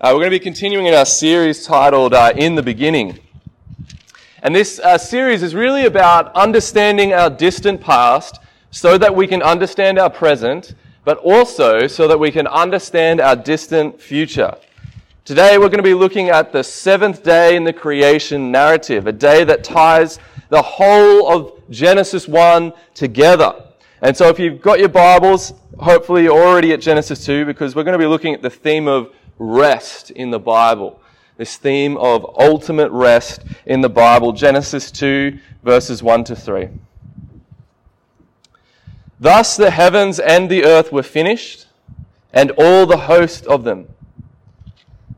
We're going to be continuing in our series titled In the Beginning. And this series is really about understanding our distant past so that we can understand our present, but also so that we can understand our distant future. Today we're going to be looking at the seventh day in the creation narrative, a day that ties the whole of Genesis 1 together. And so if you've got your Bibles, hopefully you're already at Genesis 2, because we're going to be looking at the theme of rest in the Bible. This theme of ultimate rest in the Bible, Genesis 2, verses 1 to 3. Thus the heavens and the earth were finished, and all the host of them.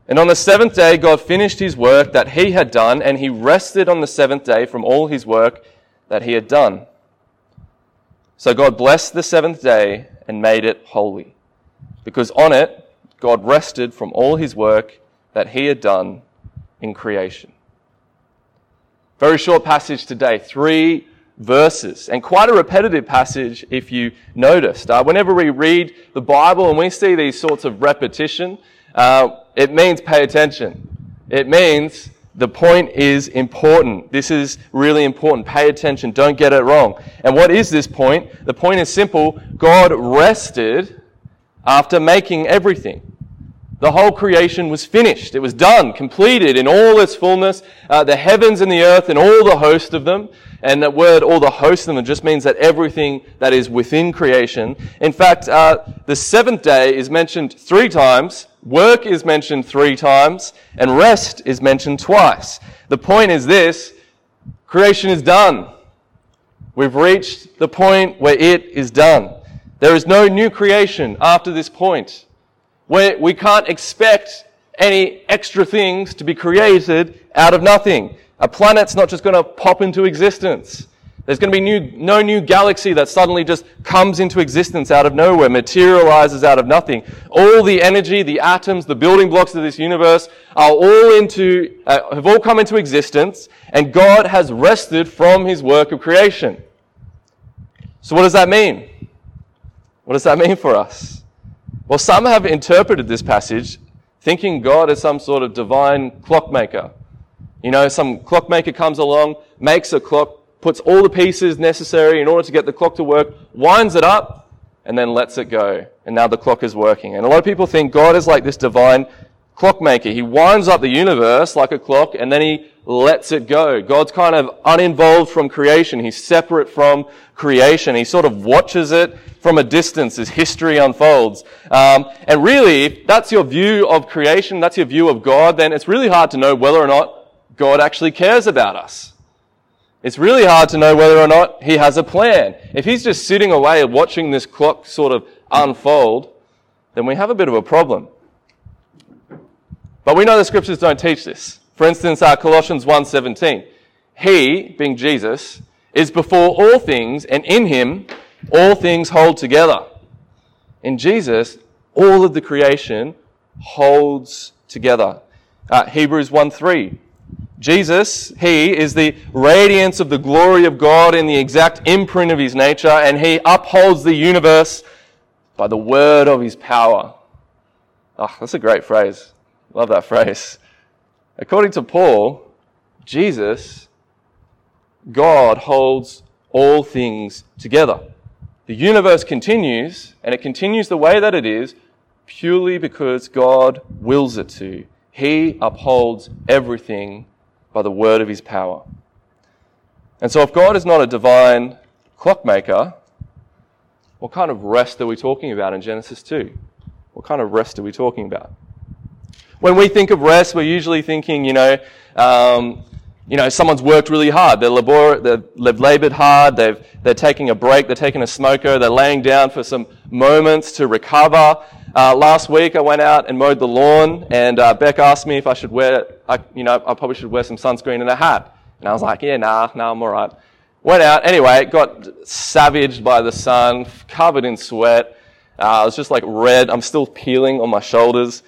And on the seventh day God finished his work that he had done, and he rested on the seventh day from all his work that he had done. So God blessed the seventh day and made it holy, because on it God rested from all his work that he had done in creation. Very short passage today, 3 verses, and quite a repetitive passage if you noticed. Whenever we read the Bible and we see these sorts of repetition, it means pay attention. It means the point is important. This is really important. Pay attention. Don't get it wrong. And what is this point? The point is simple. God rested after making everything. The whole creation was finished. It was done, completed in all its fullness. The heavens and the earth and all the host of them. And that word, all the host of them, just means that everything that is within creation. In fact, the seventh day is mentioned 3 times. Work is mentioned 3 times. And rest is mentioned twice. The point is this. Creation is done. We've reached the point where it is done. There is no new creation after this point. We can't expect any extra things to be created out of nothing. A planet's not just going to pop into existence. There's going to be no new galaxy that suddenly just comes into existence out of nowhere, materializes out of nothing. All the energy, the atoms, the building blocks of this universe are have all come into existence, and God has rested from his work of creation. So what does that mean? What does that mean for us? Well, some have interpreted this passage thinking God is some sort of divine clockmaker. You know, some clockmaker comes along, makes a clock, puts all the pieces necessary in order to get the clock to work, winds it up, and then lets it go. And now the clock is working. And a lot of people think God is like this divine clockmaker. He winds up the universe like a clock, and then he lets it go. God's kind of uninvolved from creation. He's separate from creation. He sort of watches it from a distance as history unfolds. And really, if that's your view of creation, that's your view of God, then it's really hard to know whether or not God actually cares about us. It's really hard to know whether or not he has a plan. If he's just sitting away and watching this clock sort of unfold, then we have a bit of a problem. But we know the scriptures don't teach this. For instance, Colossians 1:17. He, being Jesus, is before all things, and in him all things hold together. In Jesus, all of the creation holds together. Hebrews 1:3. Jesus, he is the radiance of the glory of God in the exact imprint of his nature, and he upholds the universe by the word of his power. Oh, that's a great phrase. Love that phrase. According to Paul, Jesus, God holds all things together. The universe continues, and it continues the way that it is, purely because God wills it to. He upholds everything by the word of his power. And so if God is not a divine clockmaker, what kind of rest are we talking about in Genesis 2? What kind of rest are we talking about? When we think of rest, we're usually thinking, someone's worked really hard. They've labored hard. They're taking a break. They're taking a smoker. They're laying down for some moments to recover. Last week, I went out and mowed the lawn, and Beck asked me if I should I probably should wear some sunscreen and a hat. And I was like, yeah, nah, I'm all right. Went out anyway. Got savaged by the sun, covered in sweat. I was just like red. I'm still peeling on my shoulders.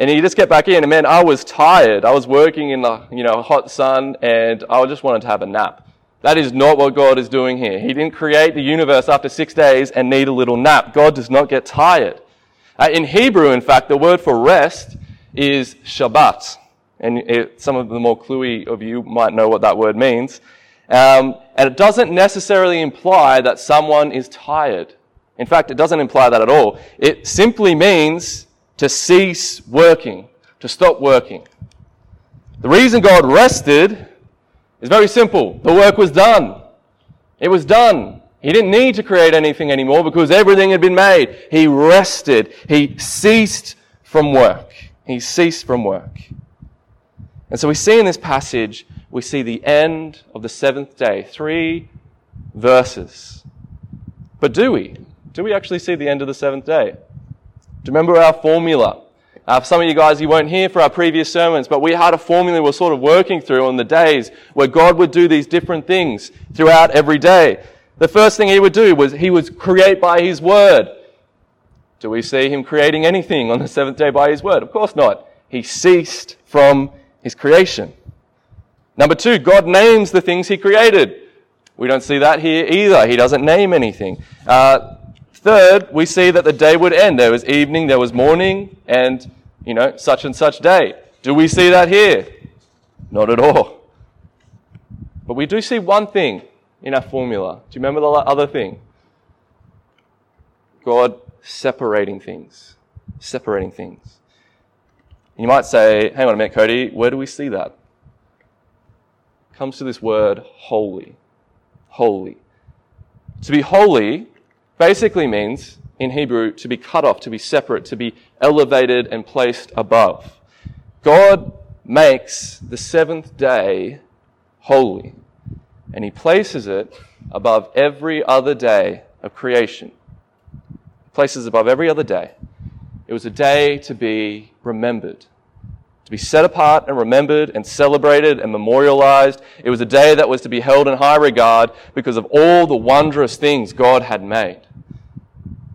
And you just get back in, and man, I was tired. I was working in the hot sun, and I just wanted to have a nap. That is not what God is doing here. He didn't create the universe after 6 days and need a little nap. God does not get tired. In Hebrew, in fact, the word for rest is Shabbat. And some of the more cluey of you might know what that word means. And it doesn't necessarily imply that someone is tired. In fact, it doesn't imply that at all. It simply means to cease working, to stop working. The reason God rested is very simple. The work was done. It was done. He didn't need to create anything anymore because everything had been made. He rested. He ceased from work. He ceased from work. And so we see in this passage, we see the end of the seventh day. 3 verses. But do we? Do we actually see the end of the seventh day? Do you remember our formula? Some of you guys, you weren't here for our previous sermons, but we had a formula we were sort of working through on the days where God would do these different things throughout every day. The first thing he would do was he would create by his word. Do we see him creating anything on the seventh day by his word? Of course not. He ceased from his creation. Number 2, God names the things he created. We don't see that here either. He doesn't name anything. Third, we see that the day would end. There was evening, there was morning, and, such and such day. Do we see that here? Not at all. But we do see one thing in our formula. Do you remember the other thing? God separating things. Separating things. And you might say, hang on a minute, Cody, where do we see that? It comes to this word, holy. Holy. To be holy basically means, in Hebrew, to be cut off, to be separate, to be elevated and placed above. God makes the seventh day holy. And he places it above every other day of creation. He places it above every other day. It was a day to be remembered, to be set apart and remembered and celebrated and memorialized. It was a day that was to be held in high regard because of all the wondrous things God had made.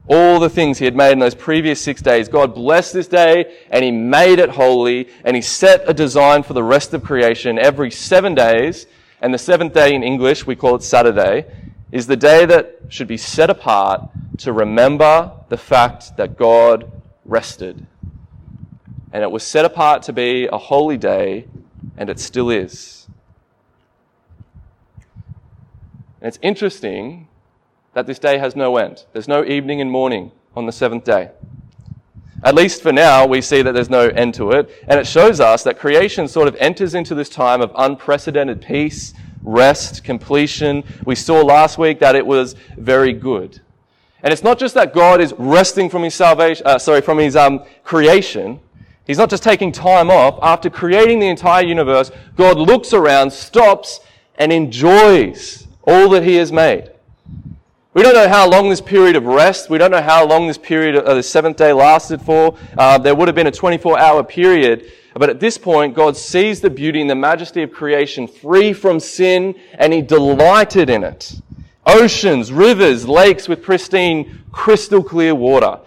All the things he had made in those previous 6 days. God blessed this day and he made it holy and he set a design for the rest of creation every 7 days. And the seventh day in English, we call it Saturday, is the day that should be set apart to remember the fact that God rested. And it was set apart to be a holy day, and it still is. And it's interesting that this day has no end. There's no evening and morning on the seventh day. At least for now, we see that there's no end to it. And it shows us that creation sort of enters into this time of unprecedented peace, rest, completion. We saw last week that it was very good. And it's not just that God is resting from his salvation, creation. He's not just taking time off. After creating the entire universe, God looks around, stops, and enjoys all that he has made. We don't know how long this period of rest, we don't know how long this period of the seventh day lasted for. There would have been a 24-hour period. But at this point, God sees the beauty and the majesty of creation free from sin, and he delighted in it. Oceans, rivers, lakes with pristine, crystal clear water,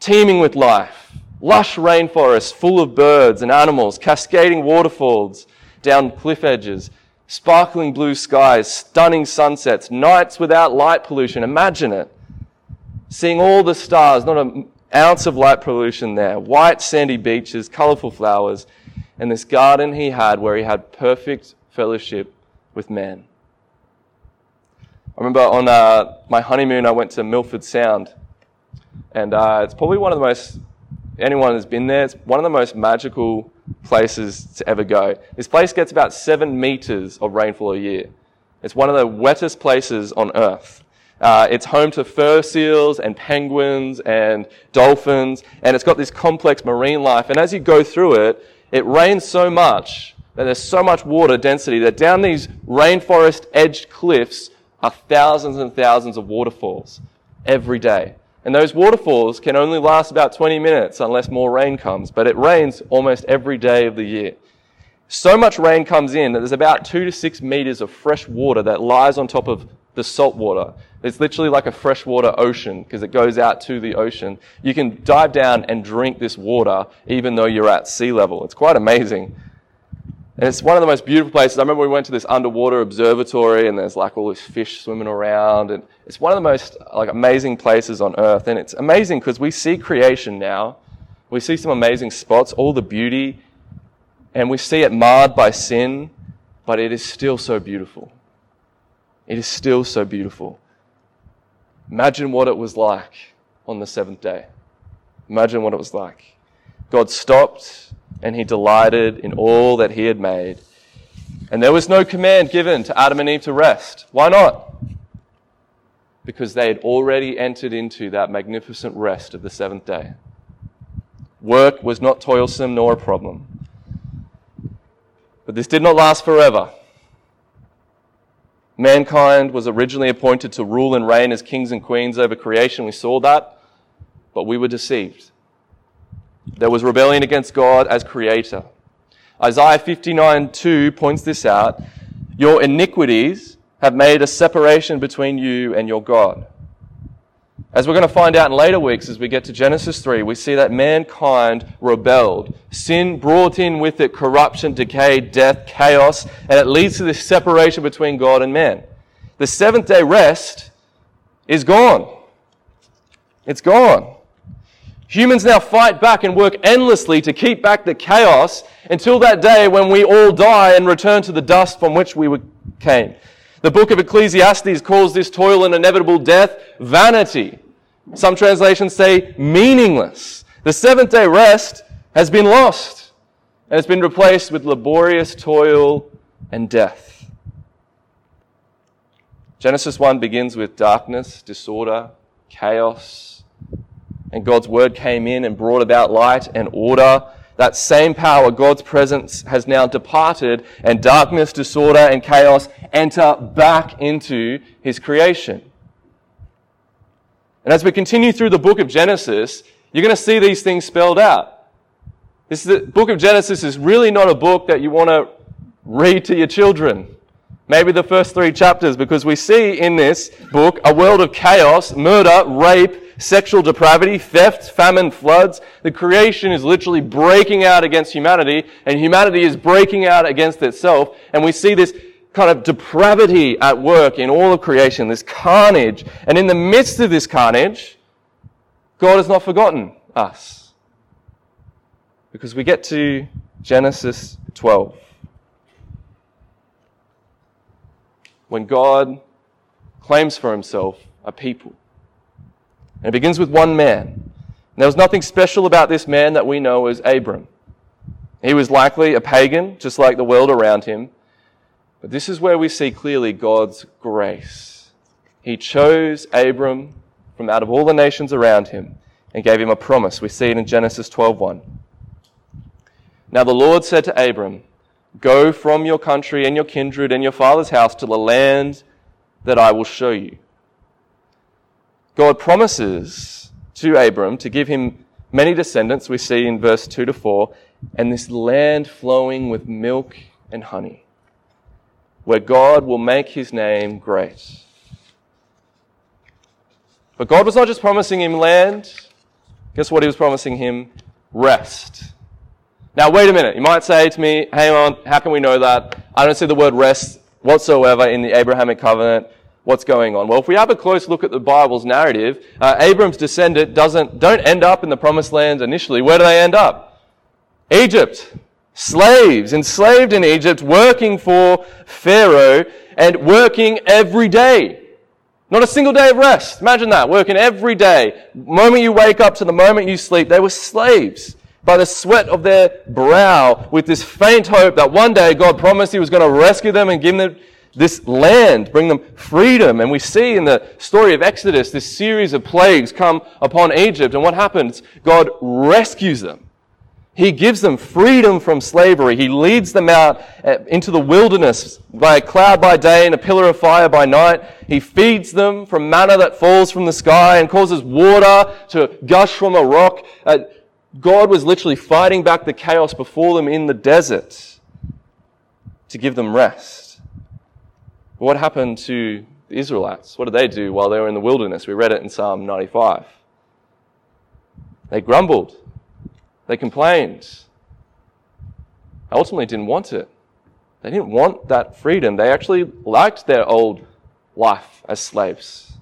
teeming with life. Lush rainforests full of birds and animals, cascading waterfalls down cliff edges. Sparkling blue skies, stunning sunsets, nights without light pollution. Imagine it. Seeing all the stars, not an ounce of light pollution there. White sandy beaches, colourful flowers, and this garden he had where he had perfect fellowship with man. I remember on my honeymoon I went to Milford Sound, and it's probably one of the most, anyone who's been there, it's one of the most magical places to ever go. This place gets about 7 meters of rainfall a year. It's one of the wettest places on earth. It's home to fur seals and penguins and dolphins, and it's got this complex marine life. And as you go through it, it rains so much that there's so much water density that down these rainforest-edged cliffs are thousands and thousands of waterfalls every day. And those waterfalls can only last about 20 minutes unless more rain comes. But it rains almost every day of the year. So much rain comes in that there's about 2 to 6 meters of fresh water that lies on top of the salt water. It's literally like a freshwater ocean because it goes out to the ocean. You can dive down and drink this water even though you're at sea level. It's quite amazing. And it's one of the most beautiful places. I remember we went to this underwater observatory and there's like all these fish swimming around. And it's one of the most like amazing places on earth. And it's amazing because we see creation now. We see some amazing spots, all the beauty, and we see it marred by sin, but it is still so beautiful. It is still so beautiful. Imagine what it was like on the seventh day. Imagine what it was like. God stopped and he delighted in all that he had made. And there was no command given to Adam and Eve to rest. Why not? Because they had already entered into that magnificent rest of the seventh day. Work was not toilsome nor a problem. But this did not last forever. Mankind was originally appointed to rule and reign as kings and queens over creation. We saw that, but we were deceived. There was rebellion against God as creator. Isaiah 59:2 points this out. Your iniquities have made a separation between you and your God. As we're going to find out in later weeks as we get to Genesis 3, we see that mankind rebelled. Sin brought in with it corruption, decay, death, chaos, and it leads to this separation between God and man. The seventh day rest is gone. It's gone. Humans now fight back and work endlessly to keep back the chaos until that day when we all die and return to the dust from which we came. The book of Ecclesiastes calls this toil and inevitable death vanity. Some translations say meaningless. The seventh day rest has been lost and it's been replaced with laborious toil and death. Genesis 1 begins with darkness, disorder, chaos, and God's word came in and brought about light and order. That same power, God's presence, has now departed, and darkness, disorder, and chaos enter back into his creation. And as we continue through the book of Genesis, you're going to see these things spelled out. The book of Genesis is really not a book that you want to read to your children. Maybe the first 3 chapters, because we see in this book a world of chaos, murder, rape, sexual depravity, theft, famine, floods. The creation is literally breaking out against humanity, and humanity is breaking out against itself. And we see this kind of depravity at work in all of creation, this carnage. And in the midst of this carnage, God has not forgotten us. Because we get to Genesis 12. When God claims for himself a people. And it begins with one man. And there was nothing special about this man that we know as Abram. He was likely a pagan, just like the world around him. But this is where we see clearly God's grace. He chose Abram from out of all the nations around him and gave him a promise. We see it in Genesis 12:1. Now the Lord said to Abram, "Go from your country and your kindred and your father's house to the land that I will show you." God promises to Abram to give him many descendants, we see in verse 2-4, and this land flowing with milk and honey, where God will make his name great. But God was not just promising him land. Guess what he was promising him? Rest. Now, wait a minute. You might say to me, hang on, how can we know that? I don't see the word rest whatsoever in the Abrahamic covenant. What's going on? Well, if we have a close look at the Bible's narrative, Abram's descendant don't end up in the promised land initially. Where do they end up? Egypt. Slaves, enslaved in Egypt, working for Pharaoh and working every day. Not a single day of rest. Imagine that, working every day. Moment you wake up to the moment you sleep, they were slaves by the sweat of their brow with this faint hope that one day God promised he was going to rescue them and give them this land, bring them freedom. And we see in the story of Exodus, this series of plagues come upon Egypt. And what happens? God rescues them. He gives them freedom from slavery. He leads them out into the wilderness by a cloud by day and a pillar of fire by night. He feeds them from manna that falls from the sky and causes water to gush from a rock. God was literally fighting back the chaos before them in the desert to give them rest. What happened to the Israelites? What did they do while they were in the wilderness? We read it in Psalm 95. They grumbled. They complained. They ultimately didn't want it. They didn't want that freedom. They actually liked their old life as slaves.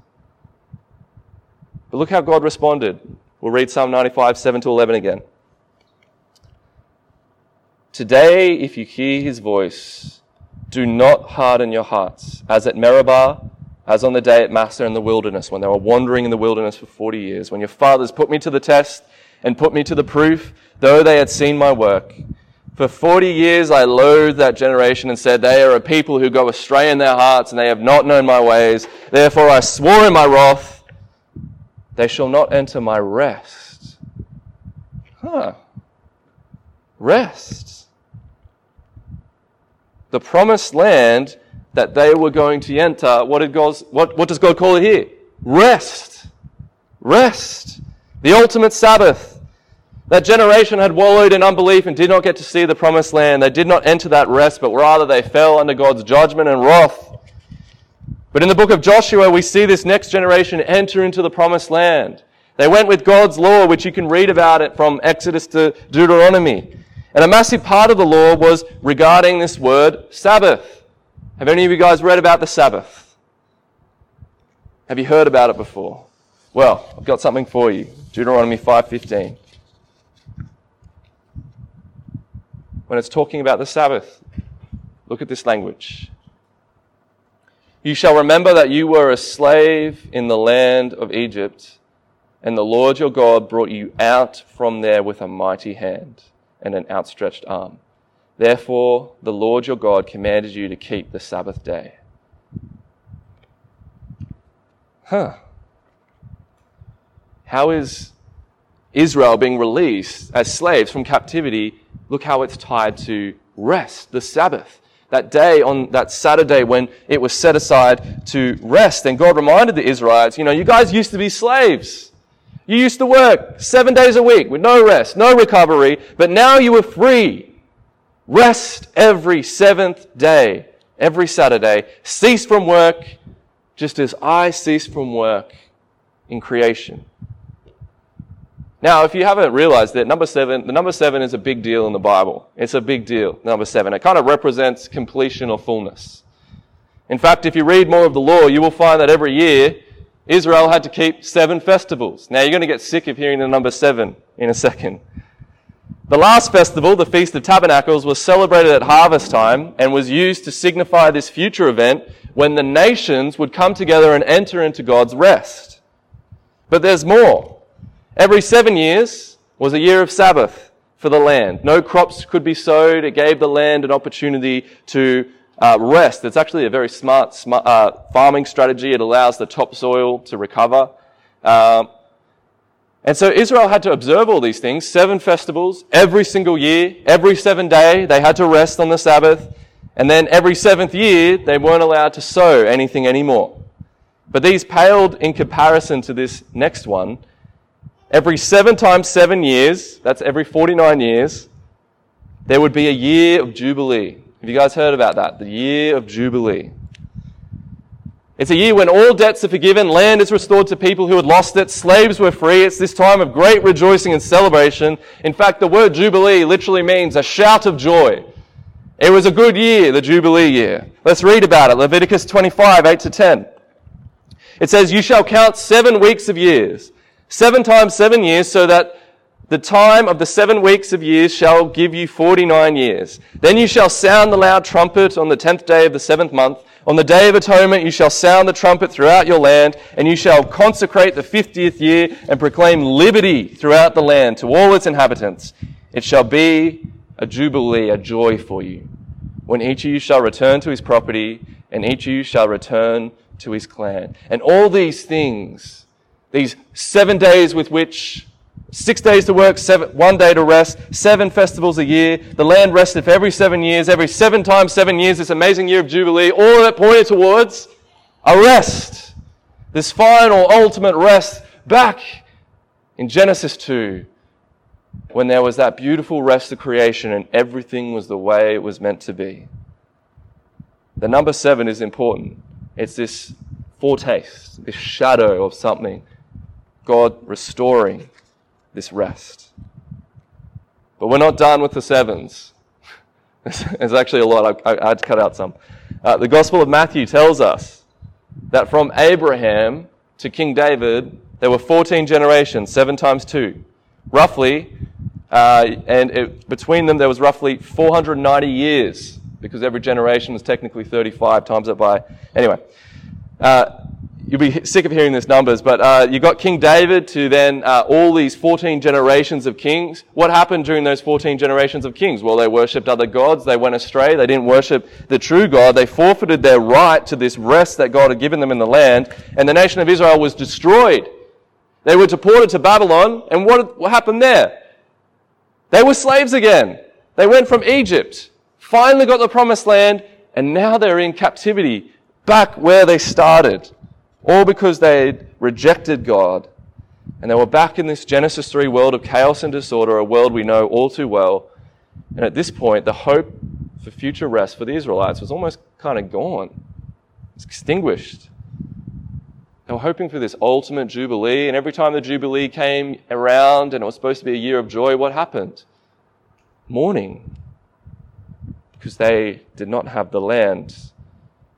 But look how God responded. We'll read Psalm 95, 7-11 again. Today, if you hear his voice, do not harden your hearts, as at Meribah, as on the day at Massah in the wilderness, when they were wandering in the wilderness for 40 years, when your fathers put me to the test and put me to the proof, though they had seen my work. For 40 years I loathed that generation and said, they are a people who go astray in their hearts, and they have not known my ways. Therefore I swore in my wrath, they shall not enter my rest. Rest. The promised land that they were going to enter, what does God call it here? Rest. Rest. The ultimate Sabbath. That generation had wallowed in unbelief and did not get to see the promised land. They did not enter that rest, but rather they fell under God's judgment and wrath. But in the book of Joshua, we see this next generation enter into the promised land. They went with God's law, which you can read about it from Exodus to Deuteronomy. And a massive part of the law was regarding this word, Sabbath. Have any of you guys read about the Sabbath? Have you heard about it before? Well, I've got something for you. Deuteronomy 5:15. When it's talking about the Sabbath, look at this language. You shall remember that you were a slave in the land of Egypt, and the Lord your God brought you out from there with a mighty hand and an outstretched arm. Therefore, the Lord your God commanded you to keep the Sabbath day. How is Israel being released as slaves from captivity? Look how it's tied to rest, the Sabbath. That day on that Saturday when it was set aside to rest. And God reminded the Israelites, you guys used to be slaves. You used to work 7 days a week with no rest, no recovery, but now you were free. Rest every seventh day, every Saturday. Cease from work, just as I cease from work in creation. Now, if you haven't realized that, the number seven is a big deal in the Bible. It's a big deal, number seven. It kind of represents completion or fullness. In fact, if you read more of the law, you will find that every year, Israel had to keep 7 festivals. Now, you're going to get sick of hearing the number 7 in a second. The last festival, the Feast of Tabernacles, was celebrated at harvest time and was used to signify this future event when the nations would come together and enter into God's rest. But there's more. Every 7 years was a year of Sabbath for the land. No crops could be sowed. It gave the land an opportunity to rest. It's actually a very smart farming strategy. It allows the topsoil to recover. And so Israel had to observe all these things, 7 festivals every single year. Every 7th day, they had to rest on the Sabbath. And then every 7th year, they weren't allowed to sow anything anymore. But these paled in comparison to this next one. Every 7 times 7 years, that's every 49 years, there would be a year of Jubilee. Have you guys heard about that? The year of Jubilee. It's a year when all debts are forgiven, land is restored to people who had lost it, slaves were free. It's this time of great rejoicing and celebration. In fact, the word Jubilee literally means a shout of joy. It was a good year, the Jubilee year. Let's read about it. Leviticus 25, 8-10. It says, you shall count 7 weeks of years. 7 times 7 years, so that the time of the 7 weeks of years shall give you 49 years. Then you shall sound the loud trumpet on the 10th day of the 7th month. On the Day of Atonement you shall sound the trumpet throughout your land, and you shall consecrate the 50th year and proclaim liberty throughout the land to all its inhabitants. It shall be a jubilee, a joy for you, when each of you shall return to his property, and each of you shall return to his clan. And all these things, these 7 days with which 6 days to work, 1 day to rest, 7 festivals a year. The land rested for every 7 years. Every 7 times 7 years, this amazing year of Jubilee, all of it pointed towards a rest. This final, ultimate rest back in Genesis 2, when there was that beautiful rest of creation and everything was the way it was meant to be. The number 7 is important. It's this foretaste, this shadow of something. God restoring this rest. But we're not done with the sevens. There's actually a lot. I had to cut out some. The Gospel of Matthew tells us that from Abraham to King David, there were 14 generations, 7 times 2. Roughly, between them there was roughly 490 years, because every generation was technically 35 times it by... Anyway, you'll be sick of hearing these numbers, but you got King David to then all these 14 generations of kings. What happened during those 14 generations of kings? Well, they worshipped other gods. They went astray. They didn't worship the true God. They forfeited their right to this rest that God had given them in the land, and the nation of Israel was destroyed. They were deported to Babylon, and what happened there? They were slaves again. They went from Egypt, finally got the promised land, and now they're in captivity, back where they started. All because they rejected God. And they were back in this Genesis 3 world of chaos and disorder, a world we know all too well. And at this point, the hope for future rest for the Israelites was almost kind of gone. It's extinguished. They were hoping for this ultimate jubilee. And every time the jubilee came around and it was supposed to be a year of joy, what happened? Mourning. Because they did not have the land.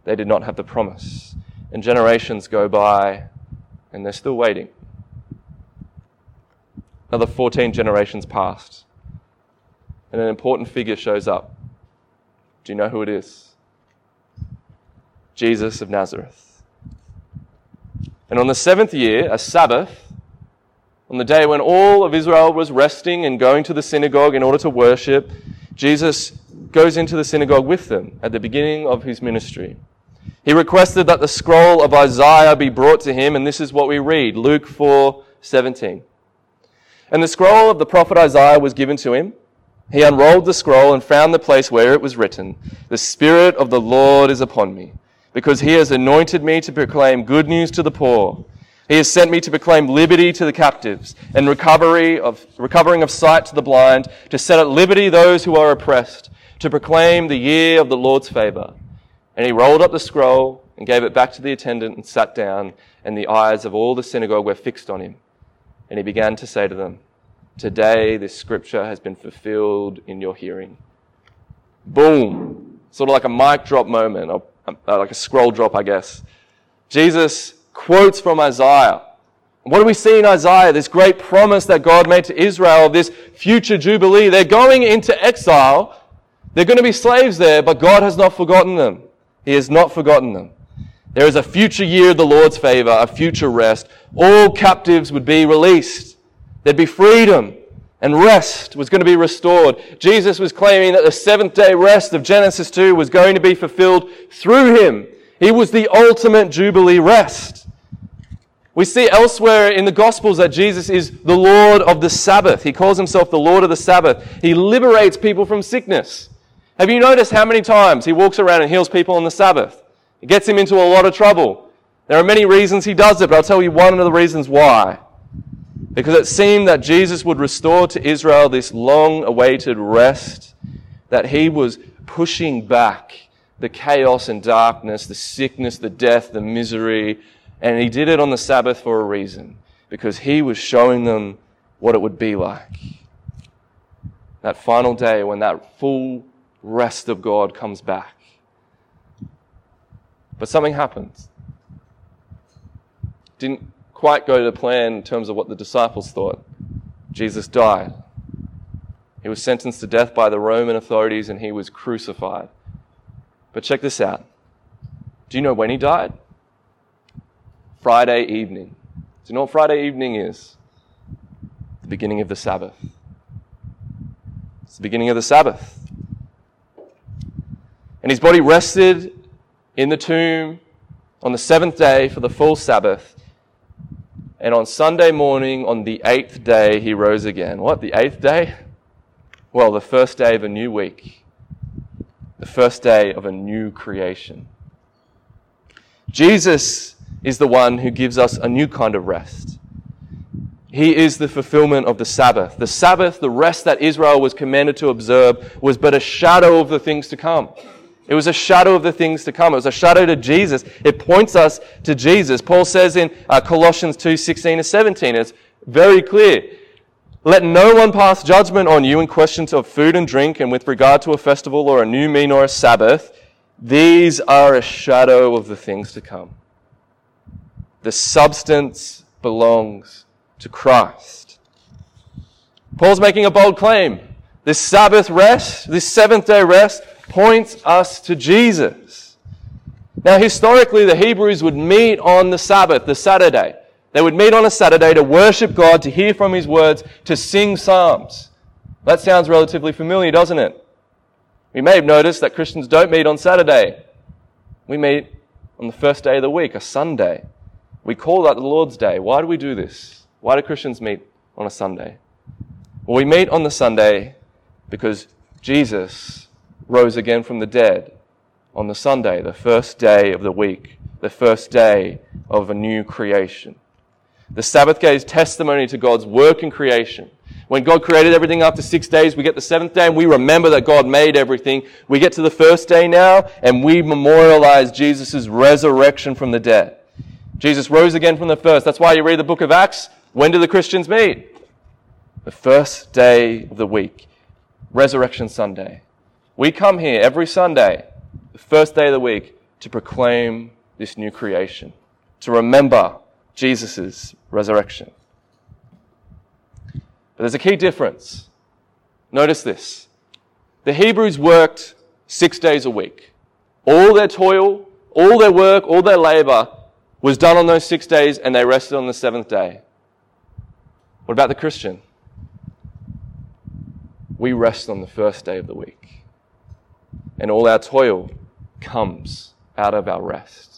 They did not have the promise. And generations go by, and they're still waiting. Another 14 generations passed, and an important figure shows up. Do you know who it is? Jesus of Nazareth. And on the 7th year, a Sabbath, on the day when all of Israel was resting and going to the synagogue in order to worship, Jesus goes into the synagogue with them at the beginning of his ministry. He requested that the scroll of Isaiah be brought to him, and this is what we read, Luke 4:17. And the scroll of the prophet Isaiah was given to him. He unrolled the scroll and found the place where it was written, "The Spirit of the Lord is upon me, because he has anointed me to proclaim good news to the poor. He has sent me to proclaim liberty to the captives and recovering of sight to the blind, to set at liberty those who are oppressed, to proclaim the year of the Lord's favor." And he rolled up the scroll and gave it back to the attendant and sat down, and the eyes of all the synagogue were fixed on him. And he began to say to them, "Today this scripture has been fulfilled in your hearing." Boom. Sort of like a mic drop moment, or like a scroll drop, I guess. Jesus quotes from Isaiah. What do we see in Isaiah? This great promise that God made to Israel, this future jubilee. They're going into exile. They're going to be slaves there, but God has not forgotten them. He has not forgotten them. There is a future year of the Lord's favor, a future rest. All captives would be released. There'd be freedom, and rest was going to be restored. Jesus was claiming that the 7th-day rest of Genesis 2 was going to be fulfilled through him. He was the ultimate jubilee rest. We see elsewhere in the Gospels that Jesus is the Lord of the Sabbath. He calls himself the Lord of the Sabbath. He liberates people from sickness. Have you noticed how many times he walks around and heals people on the Sabbath? It gets him into a lot of trouble. There are many reasons he does it, but I'll tell you one of the reasons why. Because it seemed that Jesus would restore to Israel this long-awaited rest, that he was pushing back the chaos and darkness, the sickness, the death, the misery, and he did it on the Sabbath for a reason, because he was showing them what it would be like. That final day when that full rest of God comes back. But something happens. Didn't quite go to plan in terms of what the disciples thought. Jesus died. He was sentenced to death by the Roman authorities and he was crucified. But check this out. Do you know when he died? Friday evening. Do you know what Friday evening is? The beginning of the Sabbath. It's the beginning of the Sabbath. And his body rested in the tomb on the 7th day for the full Sabbath. And on Sunday morning, on the 8th day, he rose again. What, the 8th day? Well, the first day of a new week. The first day of a new creation. Jesus is the one who gives us a new kind of rest. He is the fulfillment of the Sabbath. The Sabbath, the rest that Israel was commanded to observe, was but a shadow of the things to come. It was a shadow of the things to come. It was a shadow to Jesus. It points us to Jesus. Paul says in Colossians 2:16 to 17, it's very clear. Let no one pass judgment on you in questions of food and drink and with regard to a festival or a new moon or a Sabbath. These are a shadow of the things to come. The substance belongs to Christ. Paul's making a bold claim. This Sabbath rest, this seventh-day rest, points us to Jesus. Now, historically, the Hebrews would meet on the Sabbath, the Saturday. They would meet on a Saturday to worship God, to hear from His words, to sing psalms. That sounds relatively familiar, doesn't it? We may have noticed that Christians don't meet on Saturday. We meet on the first day of the week, a Sunday. We call that the Lord's Day. Why do we do this? Why do Christians meet on a Sunday? Well, we meet on the Sunday because Jesus rose again from the dead on the Sunday, the first day of the week, the first day of a new creation. The Sabbath gives testimony to God's work in creation. When God created everything after 6 days, we get the seventh day and we remember that God made everything. We get to the first day now and we memorialize Jesus' resurrection from the dead. Jesus rose again from the first. That's why you read the book of Acts. When do the Christians meet? The first day of the week, Resurrection Sunday. We come here every Sunday, the first day of the week, to proclaim this new creation, to remember Jesus' resurrection. But there's a key difference. Notice this. The Hebrews worked 6 days a week. All their toil, all their work, all their labor was done on those 6 days and they rested on the seventh day. What about the Christian? We rest on the first day of the week. And all our toil comes out of our rest.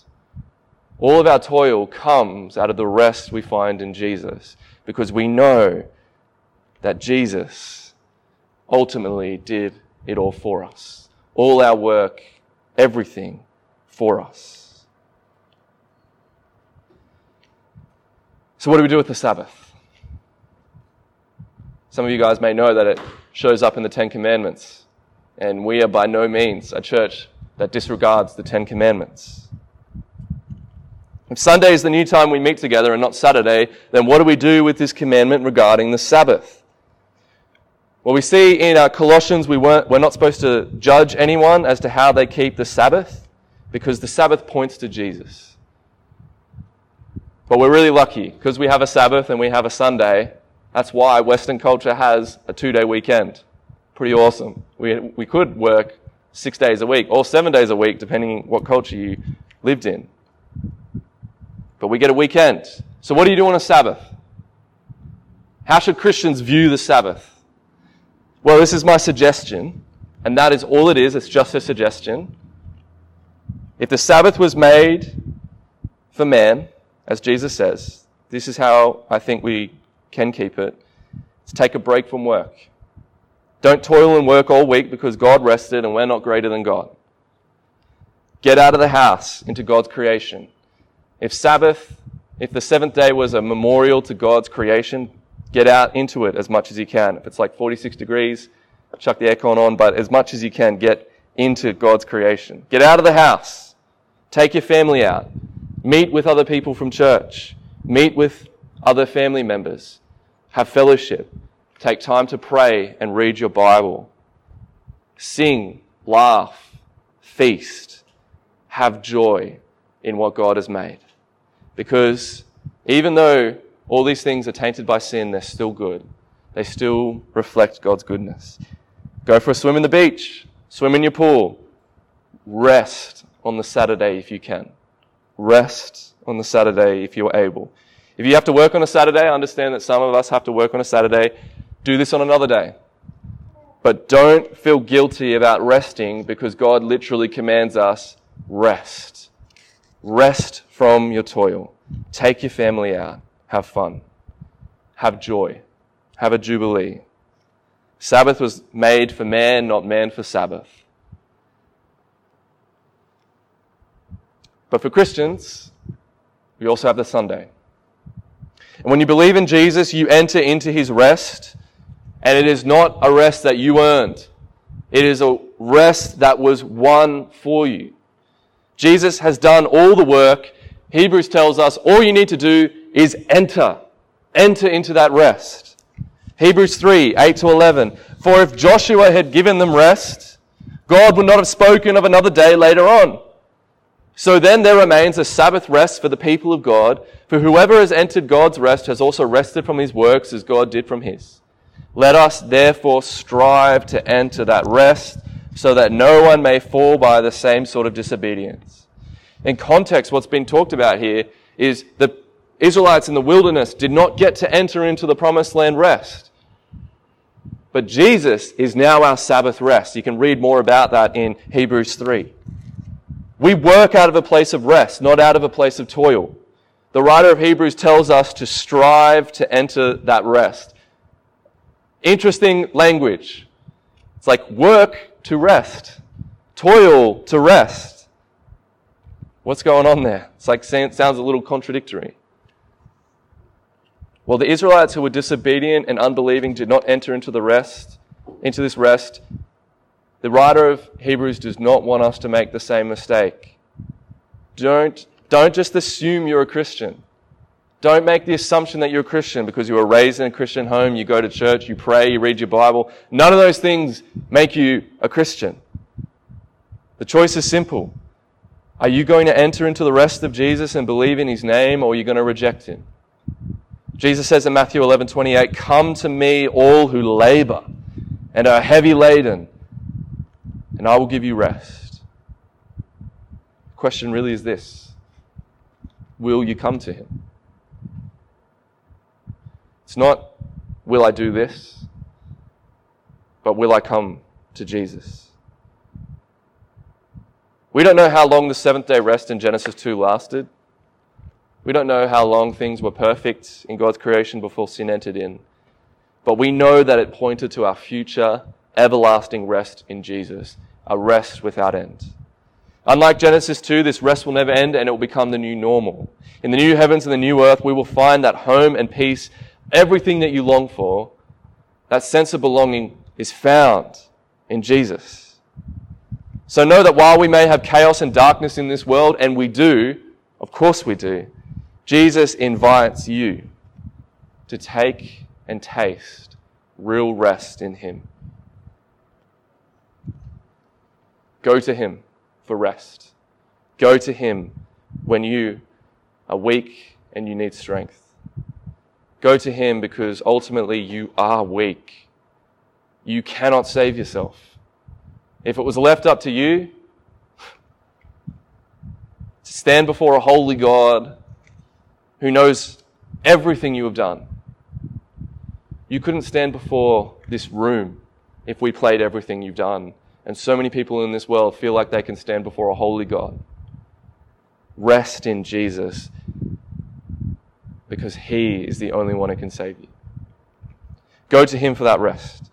All of our toil comes out of the rest we find in Jesus, because we know that Jesus ultimately did it all for us. All our work, everything for us. So what do we do with the Sabbath? Some of you guys may know that it shows up in the Ten Commandments, and we are by no means a church that disregards the Ten Commandments. If Sunday is the new time we meet together and not Saturday, then what do we do with this commandment regarding the Sabbath? Well, we see in Colossians we're not supposed to judge anyone as to how they keep the Sabbath, because the Sabbath points to Jesus. But we're really lucky because we have a Sabbath and we have a Sunday. That's why Western culture has a 2-day weekend. Pretty awesome. We could work 6 days a week or 7 days a week, depending on what culture you lived in. But we get a weekend. So what do you do on a Sabbath? How should Christians view the Sabbath? Well, this is my suggestion, and that is all it is. It's just a suggestion. If the Sabbath was made for man, as Jesus says, this is how I think we can keep it. It's take a break from work. Don't toil and work all week because God rested and we're not greater than God. Get out of the house into God's creation. If the seventh day was a memorial to God's creation, get out into it as much as you can. If it's like 46 degrees, chuck the aircon on, but as much as you can, get into God's creation. Get out of the house. Take your family out. Meet with other people from church. Meet with other family members. Have fellowship. Take time to pray and read your Bible. Sing, laugh, feast. Have joy in what God has made. Because even though all these things are tainted by sin, they're still good. They still reflect God's goodness. Go for a swim in the beach. Swim in your pool. Rest on the Saturday if you can. Rest on the Saturday if you're able. If you have to work on a Saturday, I understand that some of us have to work on a Saturday. Do this on another day. But don't feel guilty about resting, because God literally commands us, rest. Rest from your toil. Take your family out. Have fun. Have joy. Have a jubilee. Sabbath was made for man, not man for Sabbath. But for Christians, we also have the Sunday. And when you believe in Jesus, you enter into His rest, and it is not a rest that you earned. It is a rest that was won for you. Jesus has done all the work. Hebrews tells us all you need to do is enter into that rest. Hebrews 3, 8-11. For if Joshua had given them rest, God would not have spoken of another day later on. So then there remains a Sabbath rest for the people of God, for whoever has entered God's rest has also rested from his works as God did from his. Let us therefore strive to enter that rest, so that no one may fall by the same sort of disobedience. In context, what's been talked about here is the Israelites in the wilderness did not get to enter into the promised land rest. But Jesus is now our Sabbath rest. You can read more about that in Hebrews 3. We work out of a place of rest, not out of a place of toil. The writer of Hebrews tells us to strive to enter that rest. Interesting language. It's like work to rest, toil to rest. What's going on there? It's like sounds a little contradictory. Well, the Israelites who were disobedient and unbelieving did not enter into this rest. The writer of Hebrews does not want us to make the same mistake. Don't just assume you're a Christian. Don't make the assumption that you're a Christian because you were raised in a Christian home, you go to church, you pray, you read your Bible. None of those things make you a Christian. The choice is simple. Are you going to enter into the rest of Jesus and believe in his name, or are you going to reject him? Jesus says in Matthew 11:28, "Come to me, all who labor and are heavy laden, and I will give you rest." The question really is this: will you come to him? It's not, will I do this? But will I come to Jesus? We don't know how long the seventh-day rest in Genesis 2 lasted. We don't know how long things were perfect in God's creation before sin entered in. But we know that it pointed to our future everlasting rest in Jesus, a rest without end. Unlike Genesis 2, this rest will never end, and it will become the new normal. In the new heavens and the new earth, we will find that home and peace, everything that you long for, that sense of belonging is found in Jesus. So know that while we may have chaos and darkness in this world, and we do, of course we do, Jesus invites you to take and taste real rest in him. Go to him for rest. Go to him when you are weak and you need strength. Go to him because ultimately you are weak. You cannot save yourself. If it was left up to you to stand before a holy God who knows everything you have done, you couldn't stand before this room if we played everything you've done. And so many people in this world feel like they can stand before a holy God. Rest in Jesus, because he is the only one who can save you. Go to him for that rest,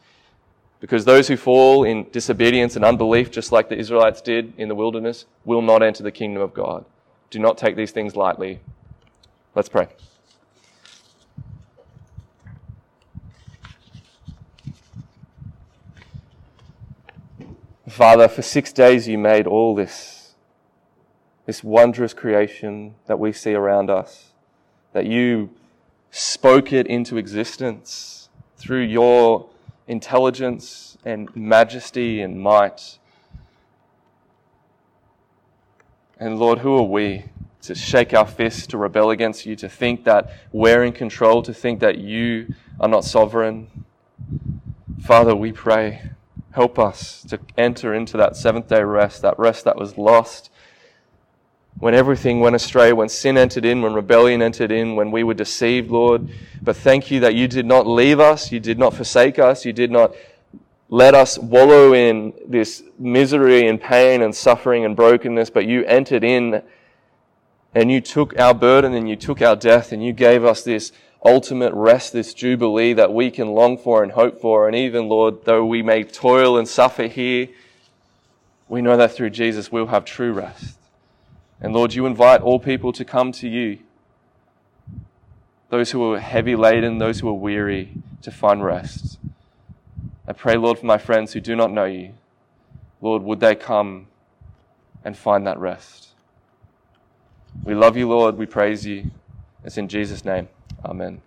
because those who fall in disobedience and unbelief, just like the Israelites did in the wilderness, will not enter the kingdom of God. Do not take these things lightly. Let's pray. Father, for 6 days you made all this wondrous creation that we see around us, that you spoke it into existence through your intelligence and majesty and might. And Lord, who are we to shake our fists, to rebel against you, to think that we're in control, to think that you are not sovereign? Father, we pray, help us to enter into that seventh-day rest that was lost when everything went astray, when sin entered in, when rebellion entered in, when we were deceived, Lord. But thank you that you did not leave us, you did not forsake us, you did not let us wallow in this misery and pain and suffering and brokenness, but you entered in and you took our burden and you took our death and you gave us this ultimate rest, this jubilee that we can long for and hope for. And even, Lord, though we may toil and suffer here, we know that through Jesus we'll have true rest. And Lord, you invite all people to come to you, those who are heavy laden, those who are weary, to find rest. I pray, Lord, for my friends who do not know you. Lord, would they come and find that rest? We love you, Lord. We praise you. It's in Jesus' name. Amen.